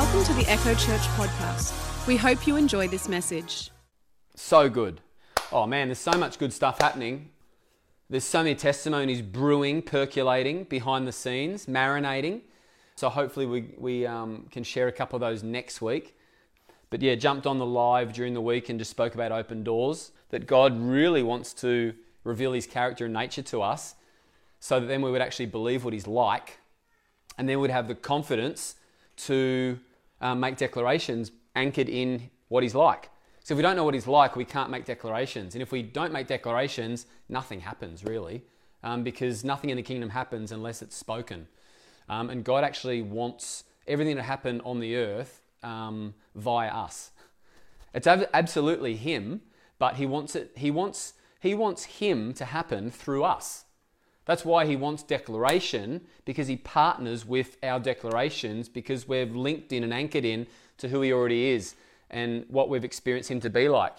Welcome to the Echo Church podcast. We hope you enjoy this message. So good. Oh man, there's so much good stuff happening. There's so many testimonies brewing, percolating, behind the scenes, marinating. So hopefully we can share a couple of those next week. But yeah, jumped on the live during the week and just spoke about open doors, that God really wants to reveal his character and nature to us so that then we would actually believe what he's like, and then we'd have the confidence to make declarations anchored in what he's like. So if we don't know what he's like, we can't make declarations. And if we don't make declarations, nothing happens really, because nothing in the kingdom happens unless it's spoken. And God actually wants everything to happen on the earth via us. It's absolutely him, but he wants him to happen through us. That's why he wants declaration, because he partners with our declarations, because we're linked in and anchored in to who he already is and what we've experienced him to be like.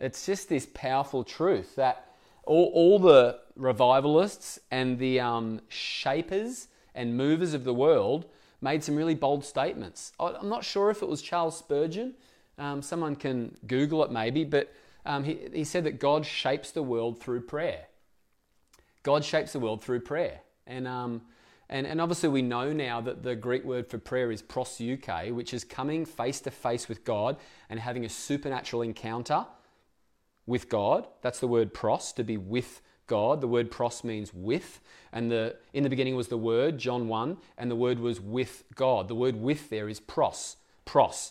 It's just this powerful truth that all the revivalists and the shapers and movers of the world made some really bold statements. I'm not sure if it was Charles Spurgeon. Someone can Google it maybe, but he said that God shapes the world through prayer. God shapes the world through prayer. And obviously we know now that the Greek word for prayer is prosuke, which is coming face to face with God and having a supernatural encounter with God. That's the word pros, to be with God. The word pros means with. And in the beginning was the word, John 1, and the word was with God. The word with there is pros, pros.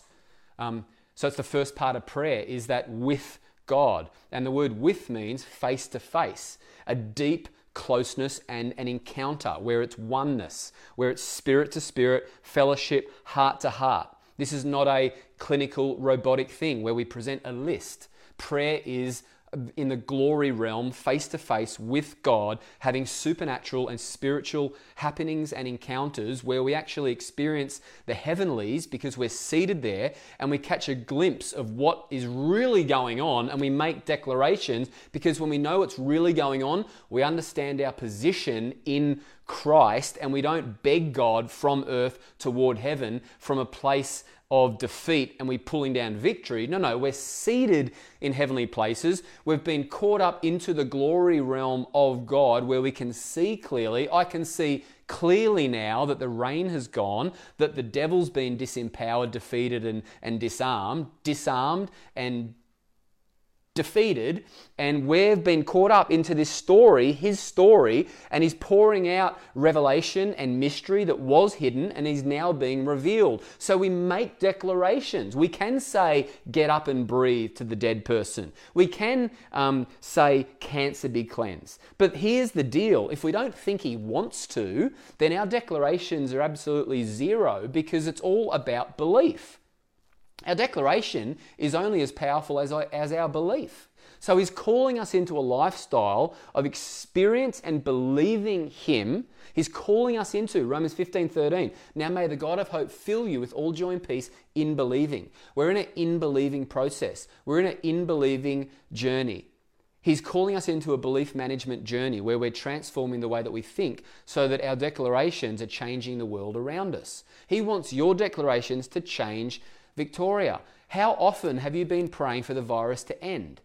So it's the first part of prayer, is that with God. And the word with means face to face, a deep closeness and an encounter where it's oneness, where it's spirit to spirit, fellowship, heart to heart. This is not a clinical robotic thing where we present a list. Prayer is in the glory realm, face to face with God, having supernatural and spiritual happenings and encounters where we actually experience the heavenlies because we're seated there and we catch a glimpse of what is really going on, and we make declarations, because when we know what's really going on, we understand our position in Christ, and we don't beg God from earth toward heaven from a place of defeat and we pulling down victory. No, we're seated in heavenly places. We've been caught up into the glory realm of God where we can see clearly. I can see clearly now that the rain has gone, that the devil's been disempowered, defeated and disarmed and defeated, and we've been caught up into this story, his story, and he's pouring out revelation and mystery that was hidden and is now being revealed. So we make declarations. We can say, get up and breathe to the dead person. We can say, cancer be cleansed. But here's the deal. If we don't think he wants to, then our declarations are absolutely zero, because it's all about belief. Our declaration is only as powerful as our belief. So he's calling us into a lifestyle of experience and believing him. He's calling us into Romans 15:13. Now may the God of hope fill you with all joy and peace in believing. We're in an in-believing process. We're in an in-believing journey. He's calling us into a belief management journey where we're transforming the way that we think so that our declarations are changing the world around us. He wants your declarations to change Victoria. How often have you been praying for the virus to end?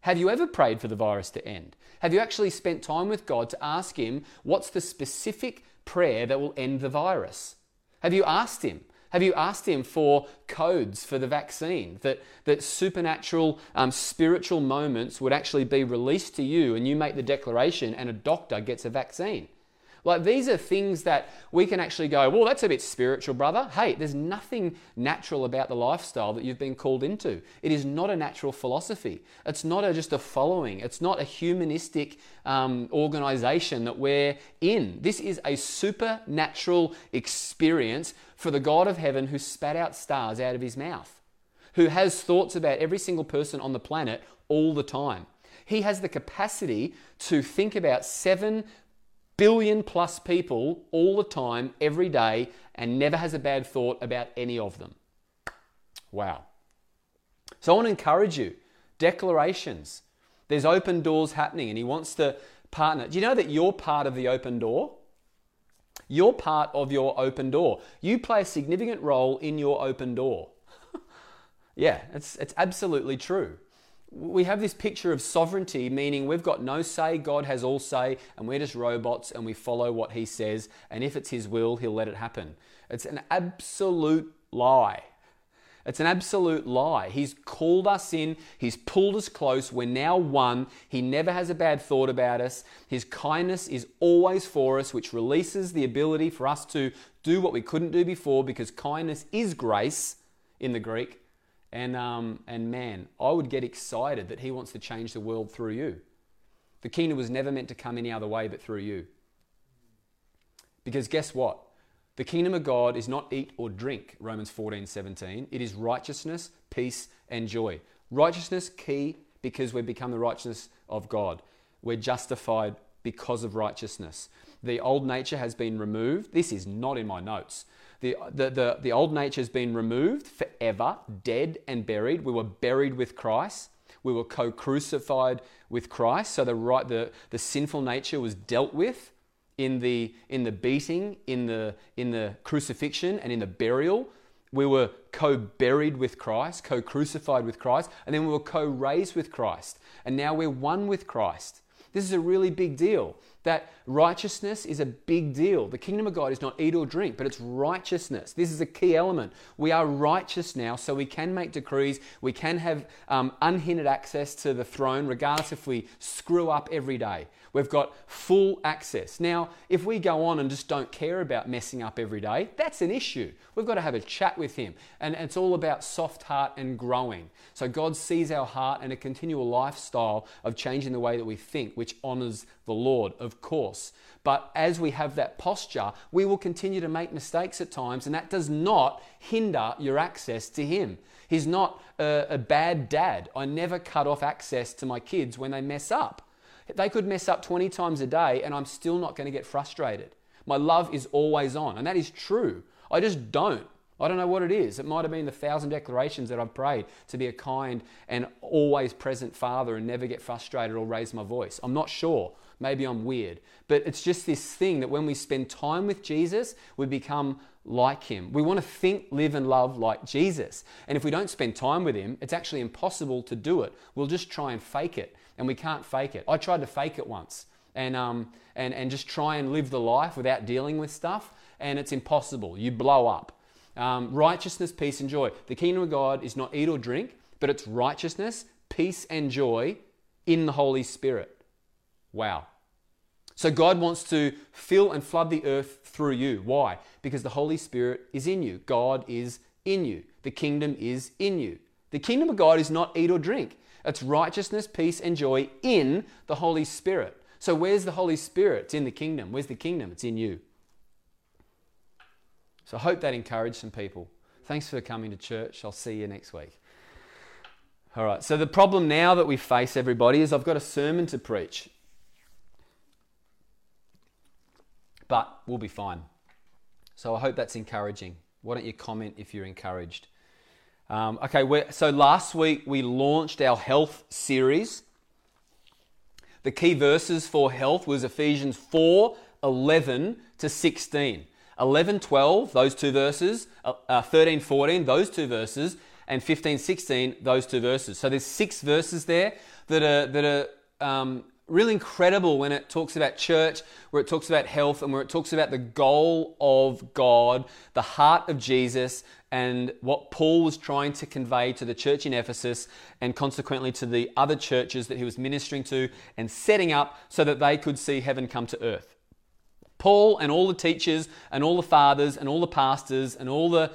Have you ever prayed for the virus to end? Have you actually spent time with God to ask him, what's the specific prayer that will end the virus? Have you asked him? Have you asked him for codes for the vaccine, that supernatural, spiritual moments would actually be released to you, and you make the declaration and a doctor gets a vaccine? Like, these are things that we can actually go, well, that's a bit spiritual, brother. Hey, there's nothing natural about the lifestyle that you've been called into. It is not a natural philosophy. It's not just a following. It's not a humanistic organization that we're in. This is a supernatural experience for the God of heaven who spat out stars out of his mouth, who has thoughts about every single person on the planet all the time. He has the capacity to think about 7 billion plus people all the time, every day, and never has a bad thought about any of them. Wow. So I want to encourage you. Declarations. There's open doors happening, and he wants to partner. Do you know that you're part of the open door? You're part of your open door. You play a significant role in your open door. Yeah, it's absolutely true. We have this picture of sovereignty, meaning we've got no say, God has all say, and we're just robots and we follow what he says, and if it's his will, he'll let it happen. It's an absolute lie. It's an absolute lie. He's called us in. He's pulled us close. We're now one. He never has a bad thought about us. His kindness is always for us, which releases the ability for us to do what we couldn't do before, because kindness is grace in the Greek. And man, I would get excited that he wants to change the world through you. The kingdom was never meant to come any other way but through you. Because guess what? The kingdom of God is not eat or drink, Romans 14:17. It is righteousness, peace, and joy. Righteousness, key, because we've become the righteousness of God. We're justified because of righteousness. The old nature has been removed. This is not in my notes. The old nature has been removed forever, dead and buried. We were buried with Christ. We were co-crucified with Christ. So the sinful nature was dealt with in the beating, in the crucifixion, and in the burial. We were co-buried with Christ, co-crucified with Christ, and then we were co-raised with Christ. And now we're one with Christ. This is a really big deal. That righteousness is a big deal. The kingdom of God is not eat or drink, but it's righteousness. This is a key element. We are righteous now, so we can make decrees. We can have unhindered access to the throne, regardless if we screw up every day. We've got full access. Now, if we go on and just don't care about messing up every day, that's an issue. We've got to have a chat with him. And it's all about soft heart and growing. So God sees our heart and a continual lifestyle of changing the way that we think, which honors the Lord, of course. But as we have that posture, we will continue to make mistakes at times, and that does not hinder your access to him. He's not a bad dad. I never cut off access to my kids when they mess up. They could mess up 20 times a day, and I'm still not going to get frustrated. My love is always on, and that is true. I just don't. I don't know what it is. It might have been the 1,000 declarations that I've prayed to be a kind and always present father and never get frustrated or raise my voice. I'm not sure. Maybe I'm weird. But it's just this thing that when we spend time with Jesus, we become like him. We want to think, live, and love like Jesus. And if we don't spend time with him, it's actually impossible to do it. We'll just try and fake it, and we can't fake it. I tried to fake it once and just try and live the life without dealing with stuff, and it's impossible. You blow up. Righteousness, peace, and joy. The kingdom of God is not eat or drink, but it's righteousness, peace, and joy in the Holy Spirit. Wow. So God wants to fill and flood the earth through you. Why? Because the Holy Spirit is in you. God is in you. The kingdom is in you. The kingdom of God is not eat or drink. It's righteousness, peace, and joy in the Holy Spirit. So where's the Holy Spirit? It's in the kingdom. Where's the kingdom? It's in you. So I hope that encouraged some people. Thanks for coming to church. I'll see you next week. All right. So the problem now that we face, everybody, is I've got a sermon to preach. But we'll be fine. So I hope that's encouraging. Why don't you comment if you're encouraged? So last week we launched our health series. The key verses for health was Ephesians 4:11-16. 11:12, those two verses. 13:14, those two verses. And 15:16, those two verses. So there's 6 verses there that are really incredible when it talks about church, where it talks about health, and where it talks about the goal of God, the heart of Jesus, and what Paul was trying to convey to the church in Ephesus, and consequently to the other churches that he was ministering to and setting up so that they could see heaven come to earth. Paul and all the teachers and all the fathers and all the pastors and all the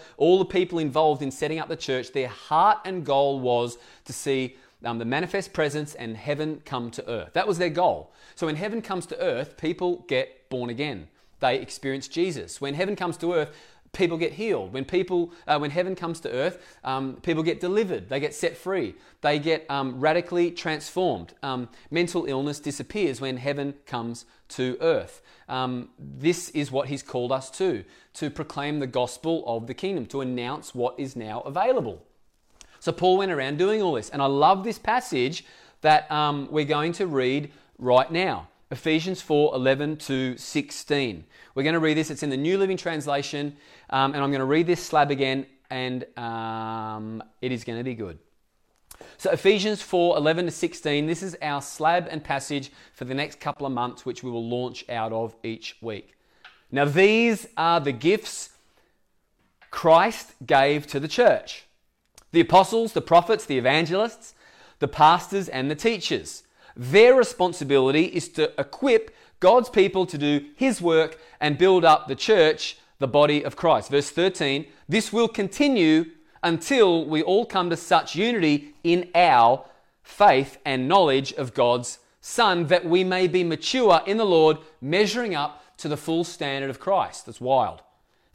people involved in setting up the church, their heart and goal was to see the manifest presence and heaven come to earth. That was their goal. So when heaven comes to earth, people get born again. They experience Jesus. When heaven comes to earth, people get healed. When heaven comes to earth, people get delivered. They get set free. They get radically transformed. Mental illness disappears when heaven comes to earth. This is what he's called us to proclaim the gospel of the kingdom, to announce what is now available. So Paul went around doing all this. And I love this passage that we're going to read right now. Ephesians 4:11 to 16. We're going to read this. It's in the New Living Translation, and I'm going to read this slab again, and it is going to be good. So Ephesians 4:11 to 16, this is our slab and passage for the next couple of months, which we will launch out of each week. Now, these are the gifts Christ gave to the church: the apostles, the prophets, the evangelists, the pastors, and the teachers. Their responsibility is to equip God's people to do His work and build up the church, the body of Christ. Verse 13, this will continue until we all come to such unity in our faith and knowledge of God's Son that we may be mature in the Lord, measuring up to the full standard of Christ. That's wild.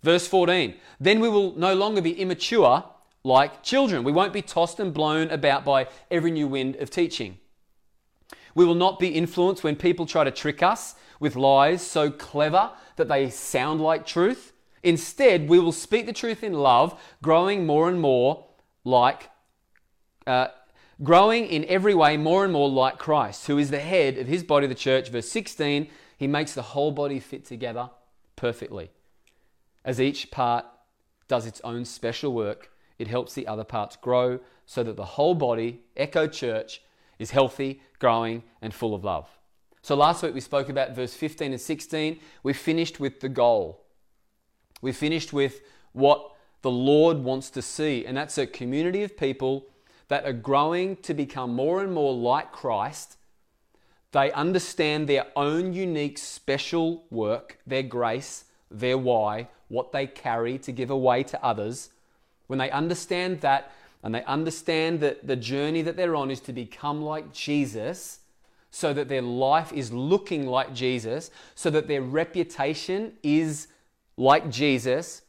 Verse 14, then we will no longer be immature like children. We won't be tossed and blown about by every new wind of teaching. We will not be influenced when people try to trick us with lies so clever that they sound like truth. Instead, we will speak the truth in love, growing more and more like, growing in every way more and more like Christ, who is the head of His body, the church. Verse 16, He makes the whole body fit together perfectly. As each part does its own special work, it helps the other parts grow so that the whole body, Echo Church, is healthy, growing, and full of love. So last week we spoke about verse 15 and 16. We finished with the goal. We finished with what the Lord wants to see, and that's a community of people that are growing to become more and more like Christ. They understand their own unique special work, their grace, their why, what they carry to give away to others. When they understand that, and they understand that the journey that they're on is to become like Jesus, so that their life is looking like Jesus, so that their reputation is like Jesus,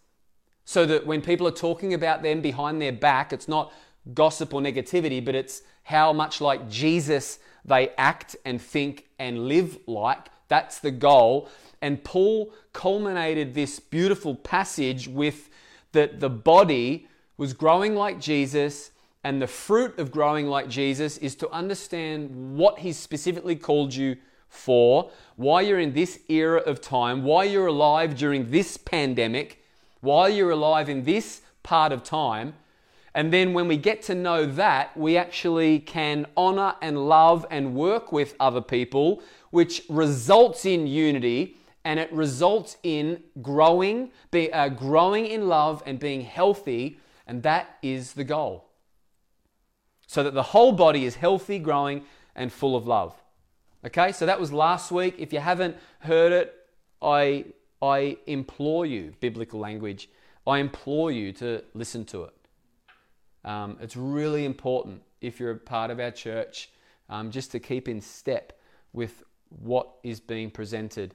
so that when people are talking about them behind their back, it's not gossip or negativity, but it's how much like Jesus they act and think and live like. That's the goal. And Paul culminated this beautiful passage with that the body was growing like Jesus, and the fruit of growing like Jesus is to understand what He's specifically called you for, why you're in this era of time, why you're alive during this pandemic, why you're alive in this part of time. And then when we get to know that, we actually can honor and love and work with other people, which results in unity. And it results in growing in love and being healthy. And that is the goal. So that the whole body is healthy, growing, and full of love. Okay, so that was last week. If you haven't heard it, I implore you, biblical language, I implore you to listen to it. It's really important if you're a part of our church, just to keep in step with what is being presented.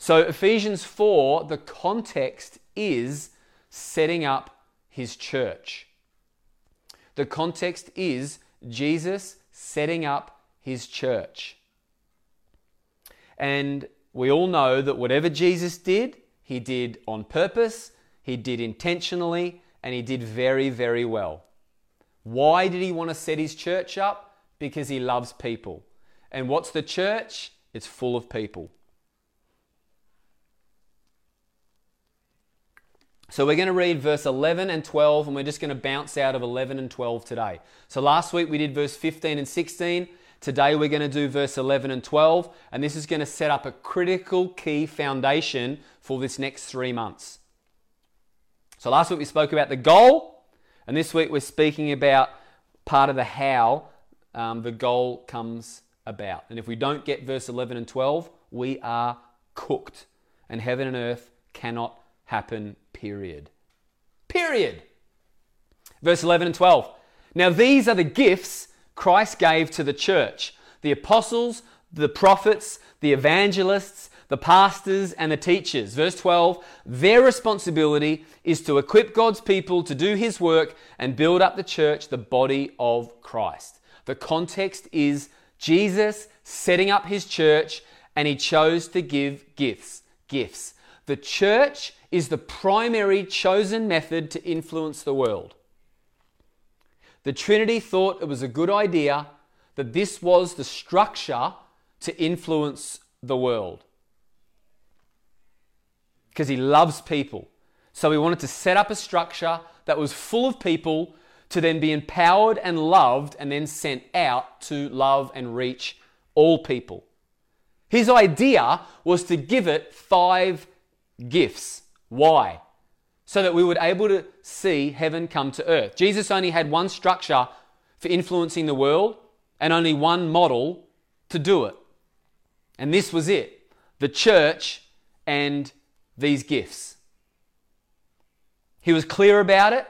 So Ephesians 4, the context is setting up His church. The context is Jesus setting up His church. And we all know that whatever Jesus did, He did on purpose, He did intentionally, and He did very, very well. Why did He want to set His church up? Because He loves people. And what's the church? It's full of people. So we're going to read verse 11 and 12, and we're just going to bounce out of 11 and 12 today. So last week we did verse 15 and 16. Today we're going to do verse 11 and 12, and this is going to set up a critical key foundation for this next 3 months. So last week we spoke about the goal, and this week we're speaking about part of the how the goal comes about. And if we don't get verse 11 and 12, we are cooked, and heaven and earth cannot happen. Period. Verse 11 and 12. Now these are the gifts Christ gave to the church: the apostles, the prophets, the evangelists, the pastors, and the teachers. Verse 12. Their responsibility is to equip God's people to do His work and build up the church, the body of Christ. The context is Jesus setting up His church, and He chose to give gifts. The church is the primary chosen method to influence the world. The Trinity thought it was a good idea that this was the structure to influence the world because he loves people. So he wanted to set up a structure that was full of people to then be empowered and loved and then sent out to love and reach all people. His idea was to give it 5 gifts. Why? So that we would be able to see heaven come to earth. Jesus only had one structure for influencing the world and only one model to do it. And this was it, the church and these gifts. He was clear about it,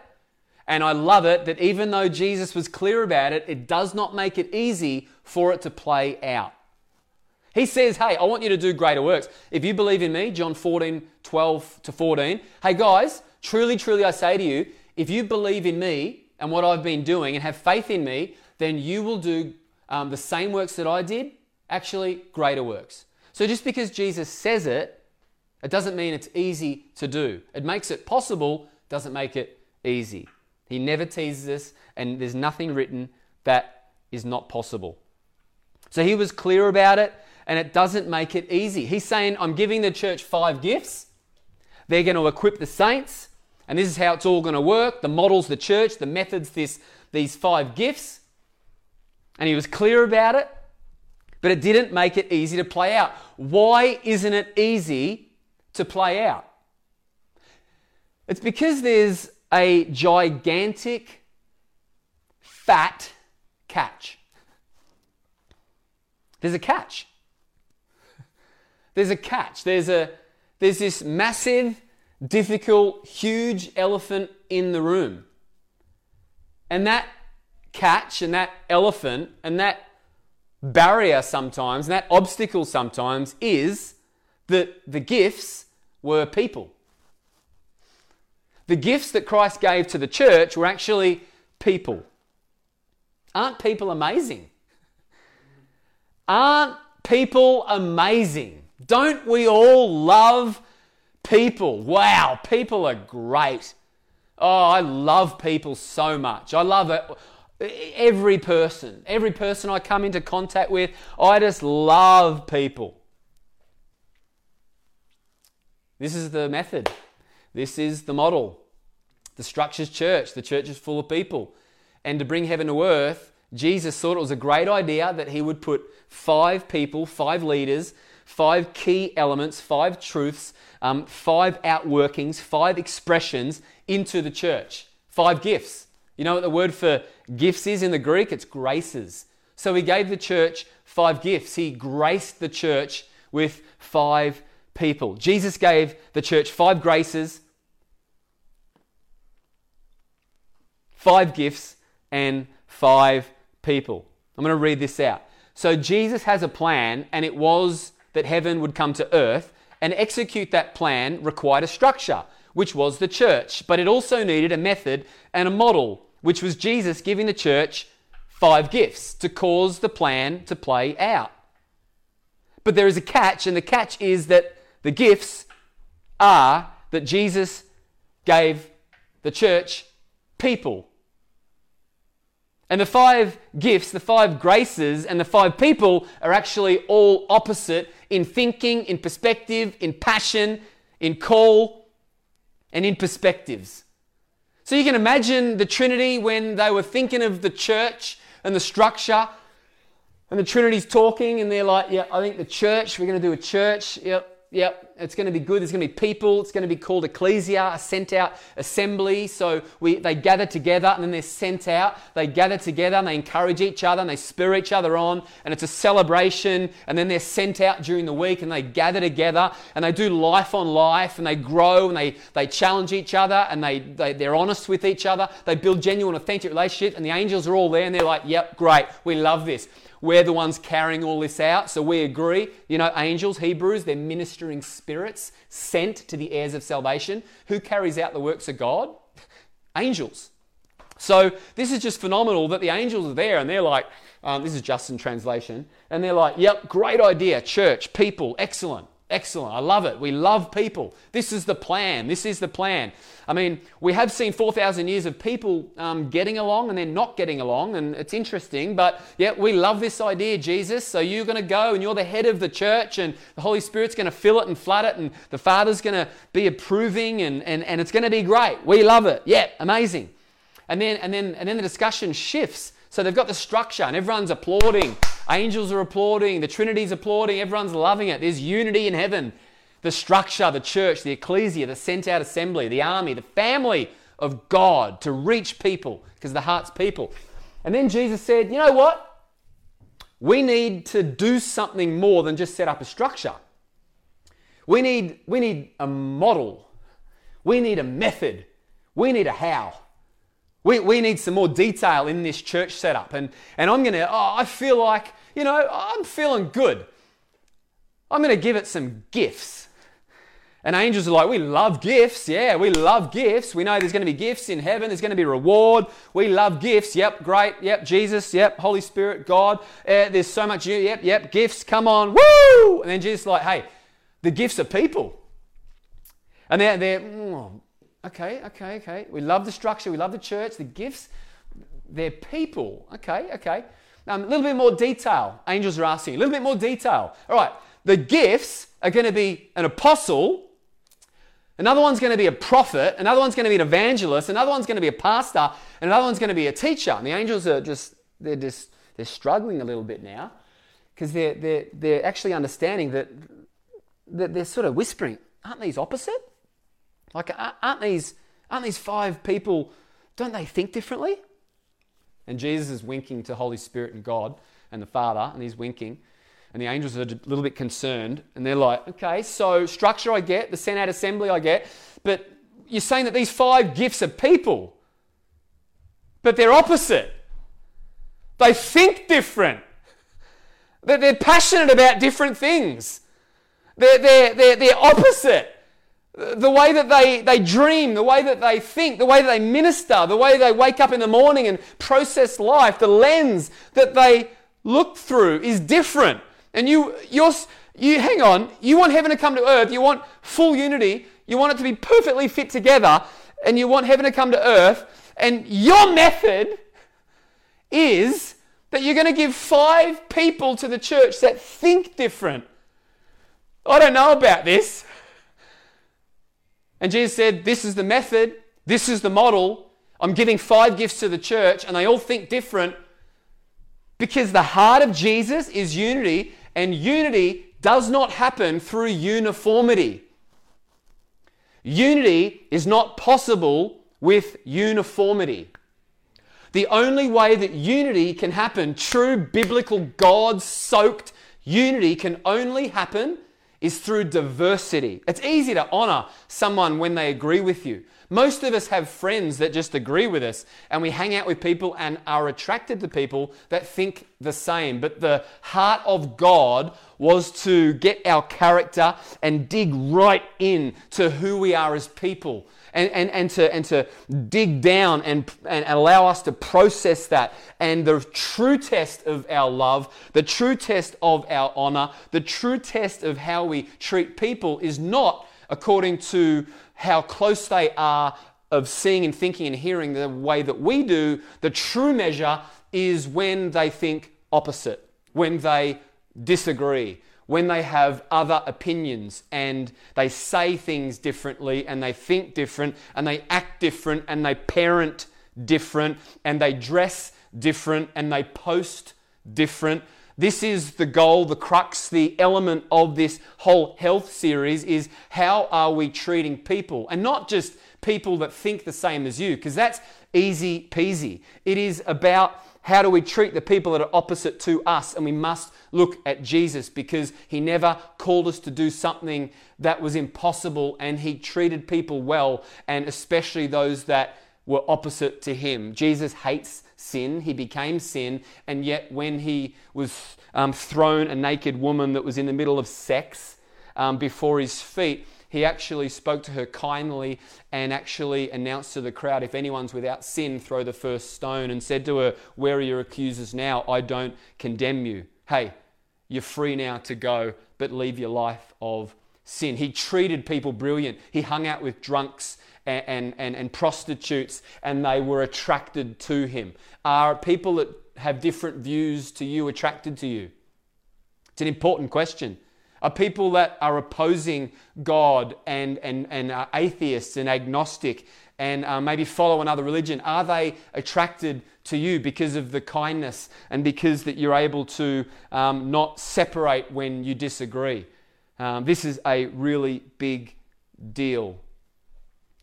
and I love it that even though Jesus was clear about it, it does not make it easy for it to play out. He says, hey, I want you to do greater works. If you believe in me, John 14:12-14, hey guys, truly, truly I say to you, if you believe in me and what I've been doing and have faith in me, then you will do the same works that I did, actually greater works. So just because Jesus says it, it doesn't mean it's easy to do. It makes it possible, doesn't make it easy. He never teases us, and there's nothing written that is not possible. So he was clear about it, and it doesn't make it easy. He's saying, I'm giving the church 5 gifts. They're going to equip the saints, and this is how it's all going to work. The models, the church, the methods, these 5 gifts. And he was clear about it, but it didn't make it easy to play out. Why isn't it easy to play out? It's because there's a gigantic, fat catch. There's a catch. There's a catch. There's this massive, difficult, huge elephant in the room. And that catch and that elephant and that barrier sometimes, and that obstacle sometimes, is that the gifts were people. The gifts that Christ gave to the church were actually people. Aren't people amazing? Aren't people amazing? Don't we all love people? Wow, people are great. Oh, I love people so much. I love it. Every person I come into contact with, I just love people. This is the method. This is the model. The structure's church. The church is full of people. And to bring heaven to earth, Jesus thought it was a great idea that he would put 5 people, 5 leaders, 5 key elements, 5 truths, 5 outworkings, 5 expressions into the church. 5 gifts. You know what the word for gifts is in the Greek? It's graces. So he gave the church 5 gifts. He graced the church with 5 people. Jesus gave the church 5 graces, 5 gifts, and 5 people. I'm going to read this out. So Jesus has a plan, and it was that heaven would come to earth, and execute that plan required a structure, which was the church. But it also needed a method and a model, which was Jesus giving the church 5 gifts to cause the plan to play out. But there is a catch, and the catch is that the gifts are that Jesus gave the church people. And the 5 gifts, the 5 graces, and the 5 people are actually all opposite in thinking, in perspective, in passion, in call, and in perspectives. So you can imagine the Trinity when they were thinking of the church and the structure, and the Trinity's talking, and they're like, yeah, I think the church, we're going to do a church. Yep, it's going to be good. There's going to be people. It's going to be called ecclesia, a sent out assembly. So they gather together, and then they're sent out. They gather together, and they encourage each other, and they spur each other on, and it's a celebration. And then they're sent out during the week, and they gather together, and they do life on life, and they grow, and they challenge each other, and they're honest with each other. They build genuine, authentic relationships, and the angels are all there, and they're like, yep, great, we love this. We're the ones carrying all this out, so we agree. You know, angels, Hebrews, they're ministering spirits sent to the heirs of salvation. Who carries out the works of God? Angels. So this is just phenomenal that the angels are there, and they're like, this is just in translation, and they're like, yep, great idea, church, people, excellent. Excellent. I love it. We love people. This is the plan. This is the plan. I mean, we have seen 4,000 years of people getting along and then not getting along, and it's interesting, but yet we love this idea, Jesus. So you're going to go and you're the head of the church, and the Holy Spirit's going to fill it and flood it, and the Father's going to be approving, and it's going to be great. We love it. Yeah, amazing. And then the discussion shifts. So they've got the structure and everyone's applauding. Angels are applauding. The Trinity's applauding. Everyone's loving it. There's unity in heaven. The structure, the church, the ecclesia, the sent out assembly, the army, the family of God to reach people because the heart's people. And then Jesus said, you know what? We need to do something more than just set up a structure. We need a model. We need a method. We need a how. We need some more detail in this church setup. And I'm going to, I feel like, you know, I'm feeling good. I'm going to give it some gifts. And angels are like, we love gifts. Yeah, we love gifts. We know there's going to be gifts in heaven. There's going to be reward. We love gifts. Yep, great. Yep, Jesus. Yep, Holy Spirit, God. There's so much. Yep, gifts. Come on. Woo! And then Jesus is like, hey, the gifts are people. And they're Okay. We love the structure. We love the church. The gifts, they're people. Okay. A little bit more detail. Angels are asking. A little bit more detail. All right. The gifts are going to be an apostle. Another one's going to be a prophet. Another one's going to be an evangelist. Another one's going to be a pastor. And another one's going to be a teacher. And the angels are just they're struggling a little bit now because they're actually understanding that they're sort of whispering, aren't these opposite? Like, aren't these five people, don't they think differently? And Jesus is winking to Holy Spirit and God and the Father, and he's winking. And the angels are a little bit concerned. And they're like, okay, so structure I get, the sent out assembly I get, but you're saying that these five gifts are people, but they're opposite. They think different. They're passionate about different things. They're opposite. The way that they dream, the way that they think, the way that they minister, the way they wake up in the morning and process life, the lens that they look through is different. And you hang on, you want heaven to come to earth, you want full unity, you want it to be perfectly fit together, and you want heaven to come to earth, and your method is that you're going to give five people to the church that think different. I don't know about this. And Jesus said, this is the method, this is the model. I'm giving five gifts to the church and they all think different because the heart of Jesus is unity, and unity does not happen through uniformity. Unity is not possible with uniformity. The only way that unity can happen, true biblical God-soaked unity can only happen is through diversity. It's easy to honor someone when they agree with you. Most of us have friends that just agree with us, and we hang out with people and are attracted to people that think the same. But the heart of God was to get our character and dig right in to who we are as people, and to dig down and allow us to process that. And the true test of our love, the true test of our honor, the true test of how we treat people is not according to how close they are of seeing and thinking and hearing the way that we do. The true measure is when they think opposite, when they disagree, when they have other opinions and they say things differently and they think different and they act different and they parent different and they dress different and they post different. This is the goal, the crux, the element of this whole health series is how are we treating people, and not just people that think the same as you, because that's easy peasy. It is about how do we treat the people that are opposite to us? And we must look at Jesus because he never called us to do something that was impossible, and he treated people well, and especially those that were opposite to him. Jesus hates sin. He became sin, and yet when he was thrown a naked woman that was in the middle of sex before his feet, he actually spoke to her kindly and actually announced to the crowd, if anyone's without sin, throw the first stone, and said to her, where are your accusers now? I don't condemn you. Hey, you're free now to go but leave your life of sin. He treated people brilliant. He hung out with drunks and prostitutes, and they were attracted to him. Are people that have different views to you attracted to you? It's an important question. Are people that are opposing God and are atheists and agnostic and maybe follow another religion, are they attracted to you because of the kindness and because that you're able to not separate when you disagree? This is a really big deal.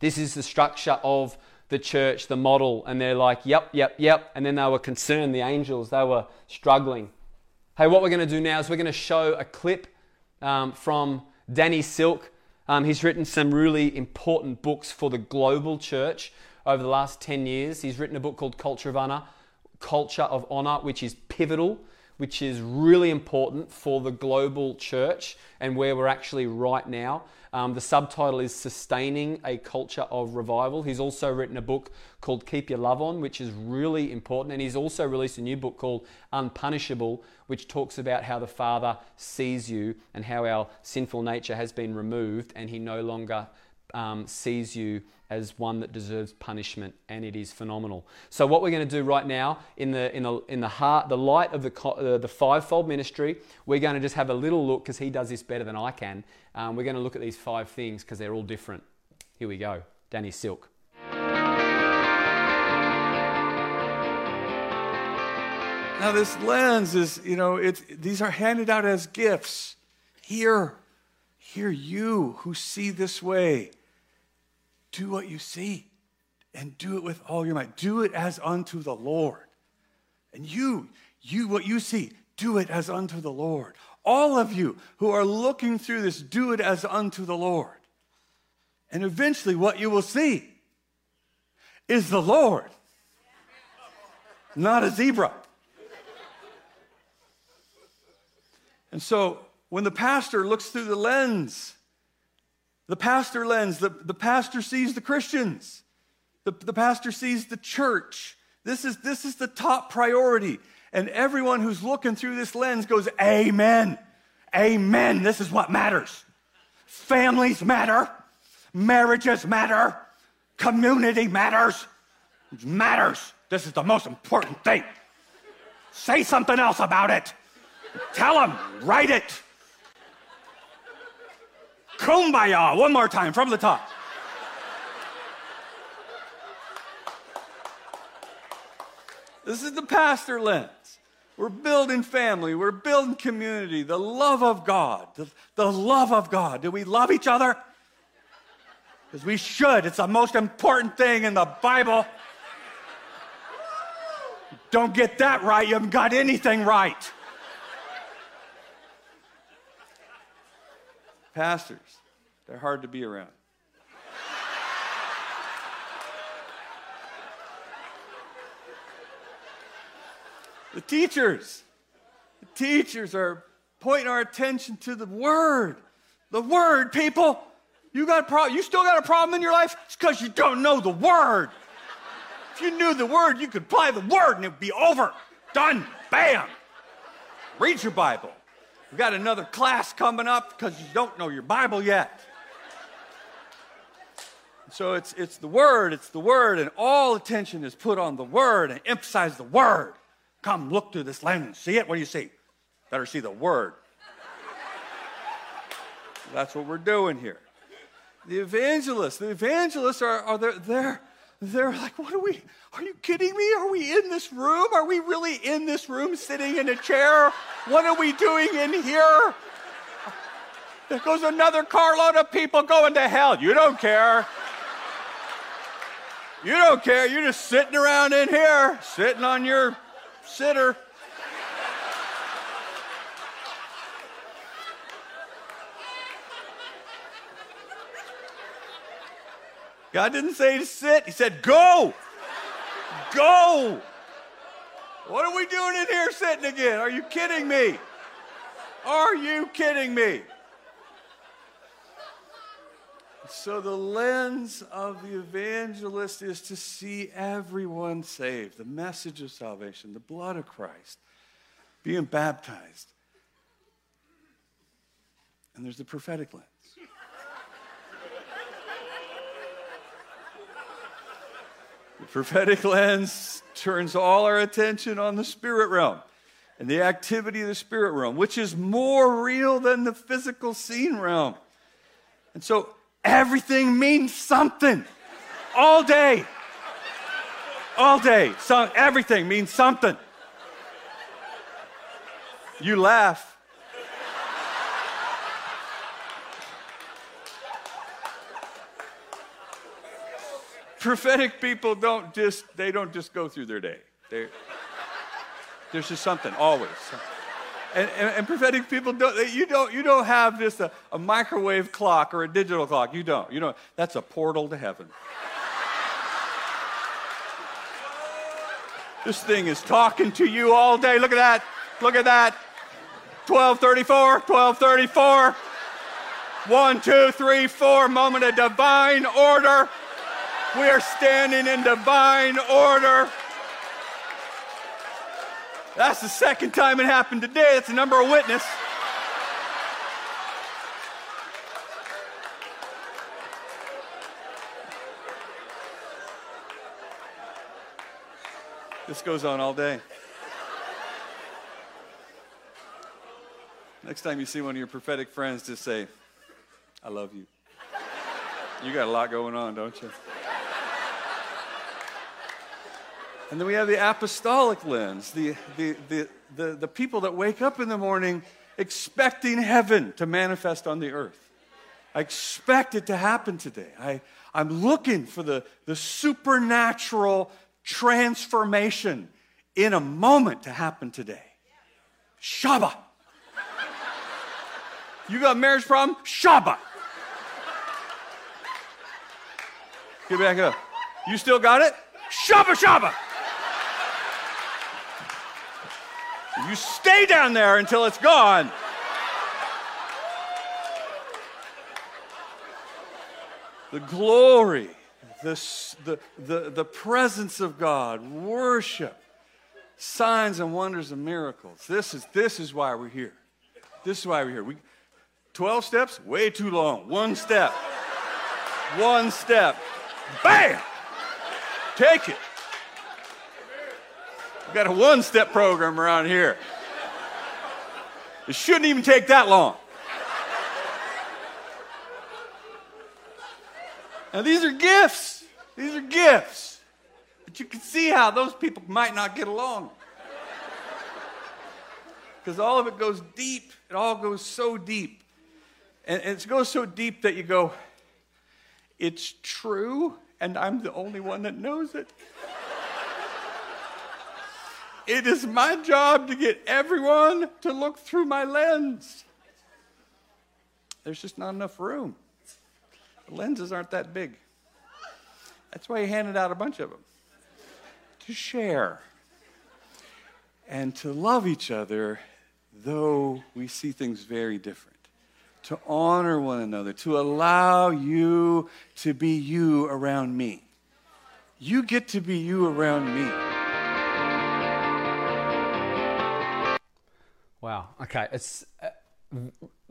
This is the structure of the church, the model, and they're like, yep, yep, yep. And then they were concerned, the angels, they were struggling. Hey, what we're going to do now is we're going to show a clip from Danny Silk. He's written some really important books for the global church over the last 10 years. He's written a book called Culture of Honor, which is pivotal, which is really important for the global church and where we're actually right now. The subtitle is Sustaining a Culture of Revival. He's also written a book called Keep Your Love On, which is really important. And he's also released a new book called Unpunishable, which talks about how the Father sees you and how our sinful nature has been removed and he no longer sees you as one that deserves punishment, and it is phenomenal. So what we're going to do right now, in the light of the fivefold ministry, we're going to just have a little look, because he does this better than I can. We're going to look at these five things because they're all different. Here we go. Danny Silk. Now this lens is, these are handed out as gifts. Here, you who see this way. Do what you see and do it with all your might. Do it as unto the Lord. And you, what you see, do it as unto the Lord. All of you who are looking through this, do it as unto the Lord. And eventually what you will see is the Lord, not a zebra. And so when the pastor looks through the pastor lens, the pastor sees the Christians. The pastor sees the church. This is the top priority. And everyone who's looking through this lens goes, amen, amen. This is what matters. Families matter. Marriages matter. Community matters. It matters. This is the most important thing. Say something else about it. Tell them, write it. Kumbaya, one more time from the top. This is the pastor lens. We're building family. We're building community. The love of God. The love of God. Do we love each other? Because we should. It's the most important thing in the Bible. Don't get that right, you haven't got anything right. Pastors, they're hard to be around. The teachers are pointing our attention to the word, people. You still got a problem in your life? It's because you don't know the word. If you knew the word, you could apply the word and it would be over, done, bam. Read your Bible. We've got another class coming up because you don't know your Bible yet. So it's the Word, and all attention is put on the Word and emphasize the Word. Come, look through this lens. See it? What do you see? Better see the Word. That's what we're doing here. The evangelists are there. They're like, are you kidding me? Are we in this room? Are we really in this room sitting in a chair? What are we doing in here? There goes another carload of people going to hell. You don't care. You don't care. You're just sitting around in here, sitting on your sitter. God didn't say to sit. He said, go. Go. What are we doing in here sitting again? Are you kidding me? Are you kidding me? So the lens of the evangelist is to see everyone saved, the message of salvation, the blood of Christ, being baptized. and there's the prophetic lens. The prophetic lens turns all our attention on the spirit realm and the activity of the spirit realm, which is more real than the physical scene realm. And so everything means something all day. All day. So everything means something. You laugh. Prophetic people don't just go through their day. There's just something always. And prophetic people don't have just a microwave clock or a digital clock. You don't. That's a portal to heaven. This thing is talking to you all day. Look at that. Look at that. 12:34, 12:34. 1, 2, 3, 4. Moment of divine order. We are standing in divine order. That's the second time it happened today. That's the number of witness. This goes on all day. Next time you see one of your prophetic friends, just say, I love you. You got a lot going on, don't you? And then we have the apostolic lens, the people that wake up in the morning expecting heaven to manifest on the earth. I expect it to happen today. I'm looking for the supernatural transformation in a moment to happen today. Shabbat. You got a marriage problem? Shabbat. Get back up. You still got it? Shabbat, Shabbat. You stay down there until it's gone. The glory, the presence of God, worship, signs and wonders and miracles. This is why we're here. This is why we're here. 12 steps, way too long. One step. One step. Bam! Take it. We've got a one-step program around here. It shouldn't even take that long. Now, these are gifts. These are gifts. But you can see how those people might not get along. Because all of it goes deep. It all goes so deep. And it goes so deep that you go, it's true. And I'm the only one that knows it. It is my job to get everyone to look through my lens. There's just not enough room. The lenses aren't that big. That's why he handed out a bunch of them. To share. And to love each other, though we see things very different. To honor one another, to allow you to be you around me. You get to be you around me. Wow, okay, it's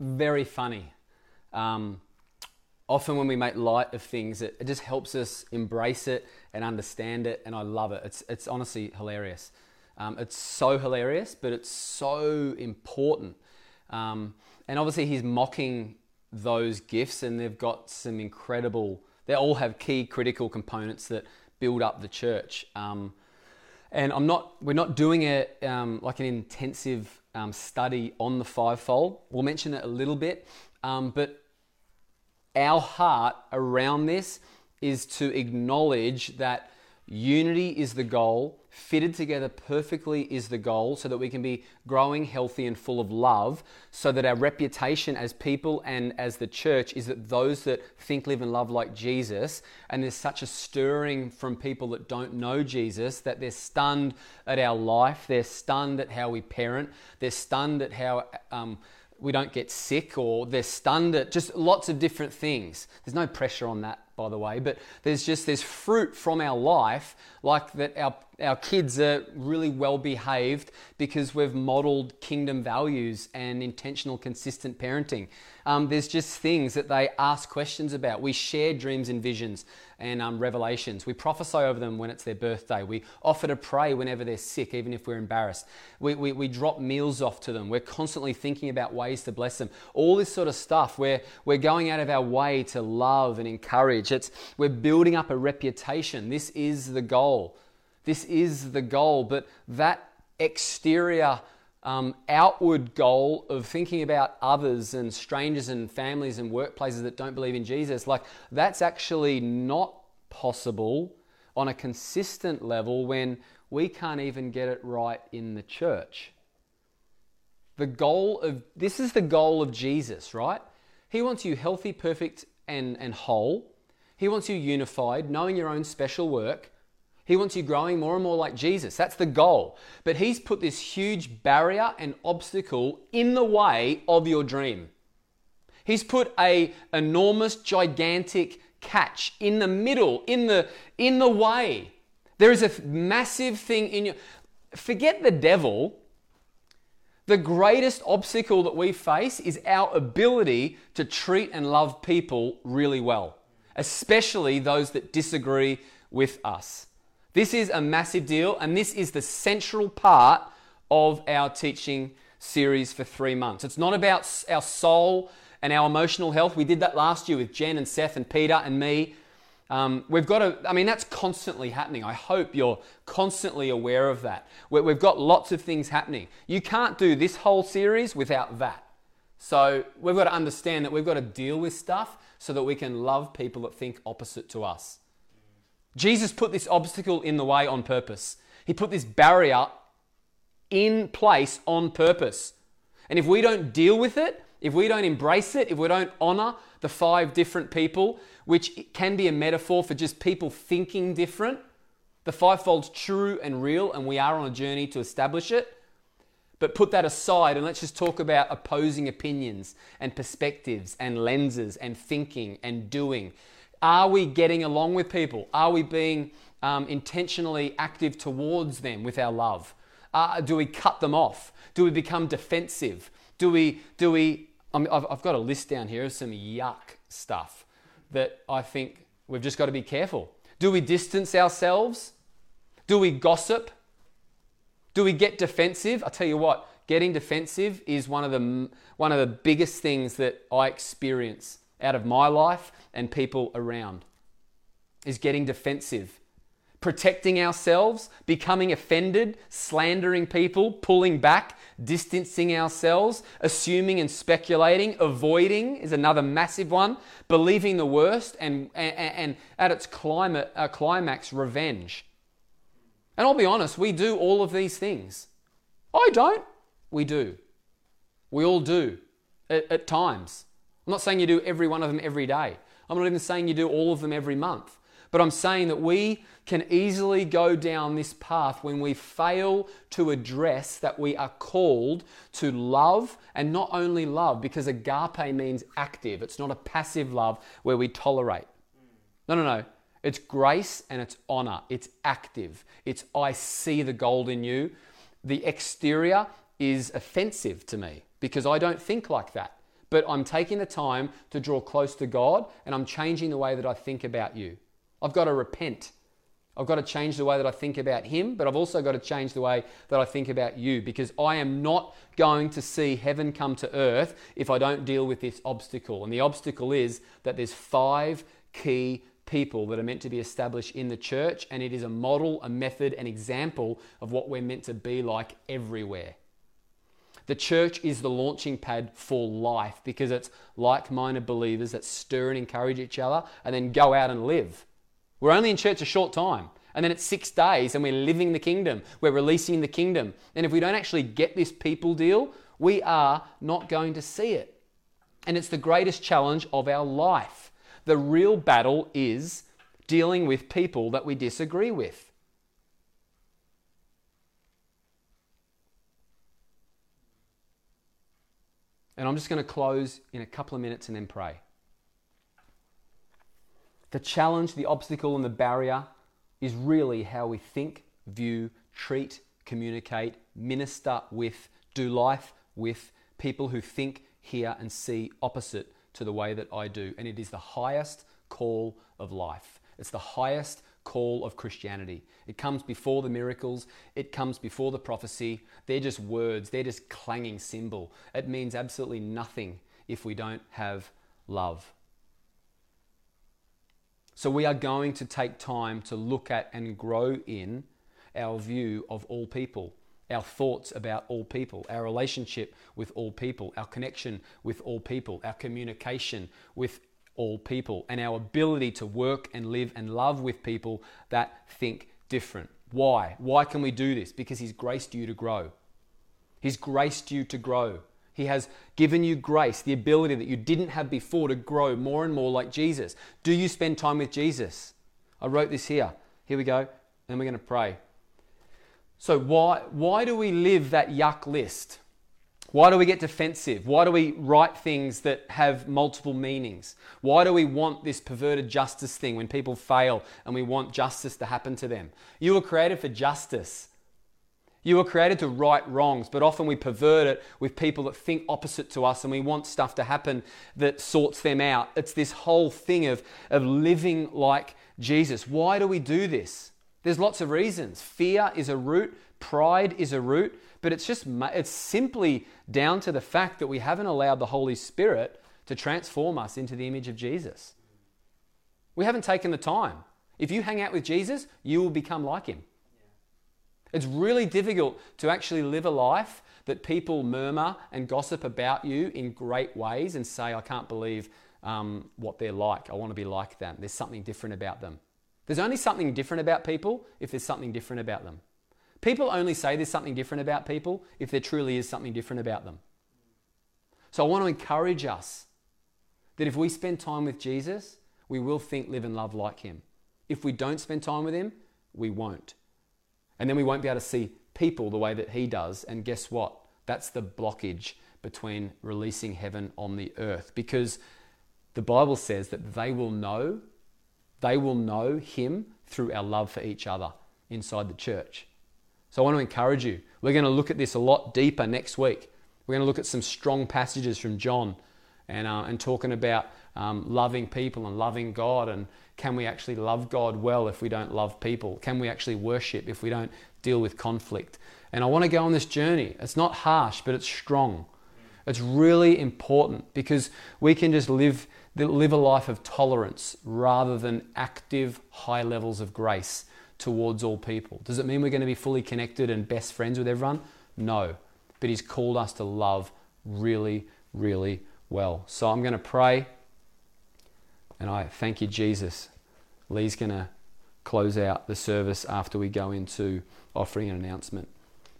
very funny. Often when we make light of things, it just helps us embrace it and understand it, and I love it. It's honestly hilarious. It's so hilarious, but it's so important. And obviously he's mocking those gifts, and they've got some incredible, they all have key critical components that build up the church. And we're not doing it like an intensive study on the fivefold. We'll mention it a little bit, but our heart around this is to acknowledge that unity is the goal, fitted together perfectly is the goal, so that we can be growing healthy and full of love, so that our reputation as people and as the church is that those that think, live and love like Jesus, and there's such a stirring from people that don't know Jesus that they're stunned at our life, they're stunned at how we parent, they're stunned at how we don't get sick, or they're stunned at just lots of different things. There's no pressure on that by the way, but there's just this fruit from our life, like that our kids are really well behaved because we've modeled kingdom values and intentional, consistent parenting. There's just things that they ask questions about. We share dreams and visions and revelations. We prophesy over them when it's their birthday. We offer to pray whenever they're sick, even if we're embarrassed. We drop meals off to them. We're constantly thinking about ways to bless them. All this sort of stuff where we're going out of our way to love and encourage. We're building up a reputation. This is the goal. This is the goal, but that exterior, outward goal of thinking about others and strangers and families and workplaces that don't believe in Jesus, like that's actually not possible on a consistent level when we can't even get it right in the church. This is the goal of Jesus, right? He wants you healthy, perfect, and whole. He wants you unified, knowing your own special work. He wants you growing more and more like Jesus. That's the goal. But he's put this huge barrier and obstacle in the way of your dream. He's put an enormous, gigantic catch in the middle, in the way. There is a massive thing in your... Forget the devil. The greatest obstacle that we face is our ability to treat and love people really well, especially those that disagree with us. This is a massive deal, and this is the central part of our teaching series for 3 months. It's not about our soul and our emotional health. We did that last year with Jen and Seth and Peter and me. That's constantly happening. I hope you're constantly aware of that. We've got lots of things happening. You can't do this whole series without that. So we've got to understand that we've got to deal with stuff so that we can love people that think opposite to us. Jesus put this obstacle in the way on purpose. He put this barrier in place on purpose. And if we don't deal with it, if we don't embrace it, if we don't honor the five different people, which can be a metaphor for just people thinking different, the fivefold's true and real, and we are on a journey to establish it. But put that aside and let's just talk about opposing opinions and perspectives and lenses and thinking and doing. Are we getting along with people? Are we being intentionally active towards them with our love? Do we cut them off? Do we become defensive? I've got a list down here of some yuck stuff that I think we've just got to be careful. Do we distance ourselves? Do we gossip? Do we get defensive? I tell you what, getting defensive is one of the biggest things that I experience out of my life and people around, is getting defensive, protecting ourselves, becoming offended, slandering people, pulling back, distancing ourselves, assuming and speculating, avoiding is another massive one, believing the worst, and at its climax, revenge. And I'll be honest, we do all of these things. I don't. We do. We all do at times. I'm not saying you do every one of them every day. I'm not even saying you do all of them every month. But I'm saying that we can easily go down this path when we fail to address that we are called to love, and not only love, because agape means active. It's not a passive love where we tolerate. No. It's grace and it's honor. It's active. It's I see the gold in you. The exterior is offensive to me because I don't think like that. But I'm taking the time to draw close to God, and I'm changing the way that I think about you. I've got to repent. I've got to change the way that I think about him, but I've also got to change the way that I think about you, because I am not going to see heaven come to earth if I don't deal with this obstacle. And the obstacle is that there's five key people that are meant to be established in the church, and it is a model, a method, an example of what we're meant to be like everywhere. The church is the launching pad for life because it's like-minded believers that stir and encourage each other and then go out and live. We're only in church a short time, and then it's 6 days and we're living the kingdom. We're releasing the kingdom. And if we don't actually get this people deal, we are not going to see it. And it's the greatest challenge of our life. The real battle is dealing with people that we disagree with. And I'm just going to close in a couple of minutes and then pray. To challenge the obstacle and the barrier is really how we think, view, treat, communicate, minister with, do life with people who think, hear, and see opposite to the way that I do. And it is the highest call of life. It's the highest call of Christianity. It comes before the miracles. It comes before the prophecy. They're just words. They're just clanging cymbal. It means absolutely nothing if we don't have love. So we are going to take time to look at and grow in our view of all people, our thoughts about all people, our relationship with all people, our connection with all people, our communication with all people, and our ability to work and live and love with people that think different. Why? Why can we do this? Because He's graced you to grow. He's graced you to grow. He has given you grace, the ability that you didn't have before to grow more and more like Jesus. Do you spend time with Jesus? I wrote this here. Here we go. Then we're going to pray. So why do we live that yuck list? Why do we get defensive? Why do we write things that have multiple meanings? Why do we want this perverted justice thing when people fail and we want justice to happen to them? You were created for justice. You were created to right wrongs, but often we pervert it with people that think opposite to us and we want stuff to happen that sorts them out. It's this whole thing of living like Jesus. Why do we do this? There's lots of reasons. Fear is a root. Pride is a root. But it's simply down to the fact that we haven't allowed the Holy Spirit to transform us into the image of Jesus. We haven't taken the time. If you hang out with Jesus, you will become like Him. It's really difficult to actually live a life that people murmur and gossip about you in great ways and say, I can't believe what they're like. I want to be like them. There's something different about them. There's only something different about people if there's something different about them. People only say there's something different about people if there truly is something different about them. So I want to encourage us that if we spend time with Jesus, we will think, live, and love like Him. If we don't spend time with Him, we won't. And then we won't be able to see people the way that He does. And guess what? That's the blockage between releasing heaven on the earth. Because the Bible says that they will know Him through our love for each other inside the church. So I want to encourage you. We're going to look at this a lot deeper next week. We're going to look at some strong passages from John and talking about loving people and loving God, and can we actually love God well if we don't love people? Can we actually worship if we don't deal with conflict? And I want to go on this journey. It's not harsh, but it's strong. It's really important because we can just live a life of tolerance rather than active high levels of grace towards all people. Does it mean we're going to be fully connected and best friends with everyone? No, but He's called us to love really, really well. So I'm going to pray. And I thank you, Jesus. Lee's going to close out the service after we go into offering an announcement.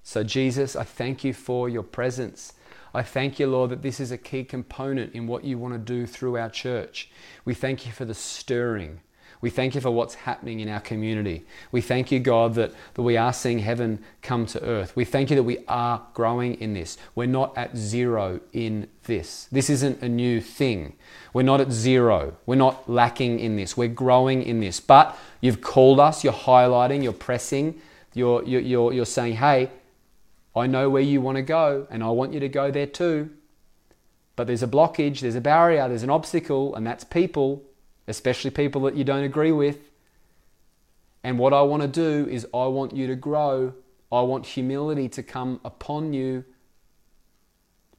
So Jesus, I thank you for your presence. I thank you, Lord, that this is a key component in what you want to do through our church. We thank you for the stirring. We thank you for what's happening in our community. We thank you, God, that we are seeing heaven come to earth. We thank you that we are growing in this. We're not at zero in this. This isn't a new thing. We're not at zero. We're not lacking in this. We're growing in this. But you've called us. You're highlighting. You're pressing. You're saying, hey, I know where you want to go and I want you to go there too. But there's a blockage. There's a barrier. There's an obstacle, and that's people. Especially people that you don't agree with. And what I want to do is I want you to grow. I want humility to come upon you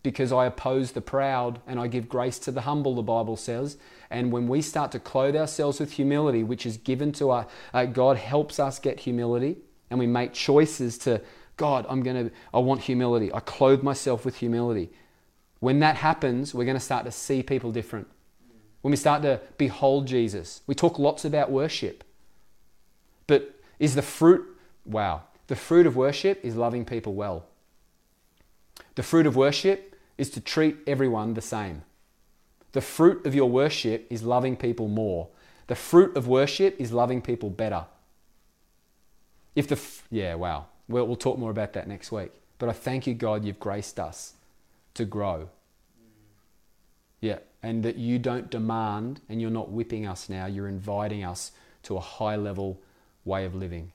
because I oppose the proud and I give grace to the humble, the Bible says. And when we start to clothe ourselves with humility, which is given to us, God helps us get humility, and we make choices to, God, I want humility. I clothe myself with humility. When that happens, we're going to start to see people different. When we start to behold Jesus, we talk lots about worship. But is the fruit, the fruit of worship is loving people well. The fruit of worship is to treat everyone the same. The fruit of your worship is loving people more. The fruit of worship is loving people better. We'll talk more about that next week. But I thank you, God, you've graced us to grow. Yeah, and that you don't demand, and you're not whipping us now, you're inviting us to a high-level way of living.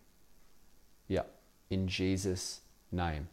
Yeah, in Jesus' name.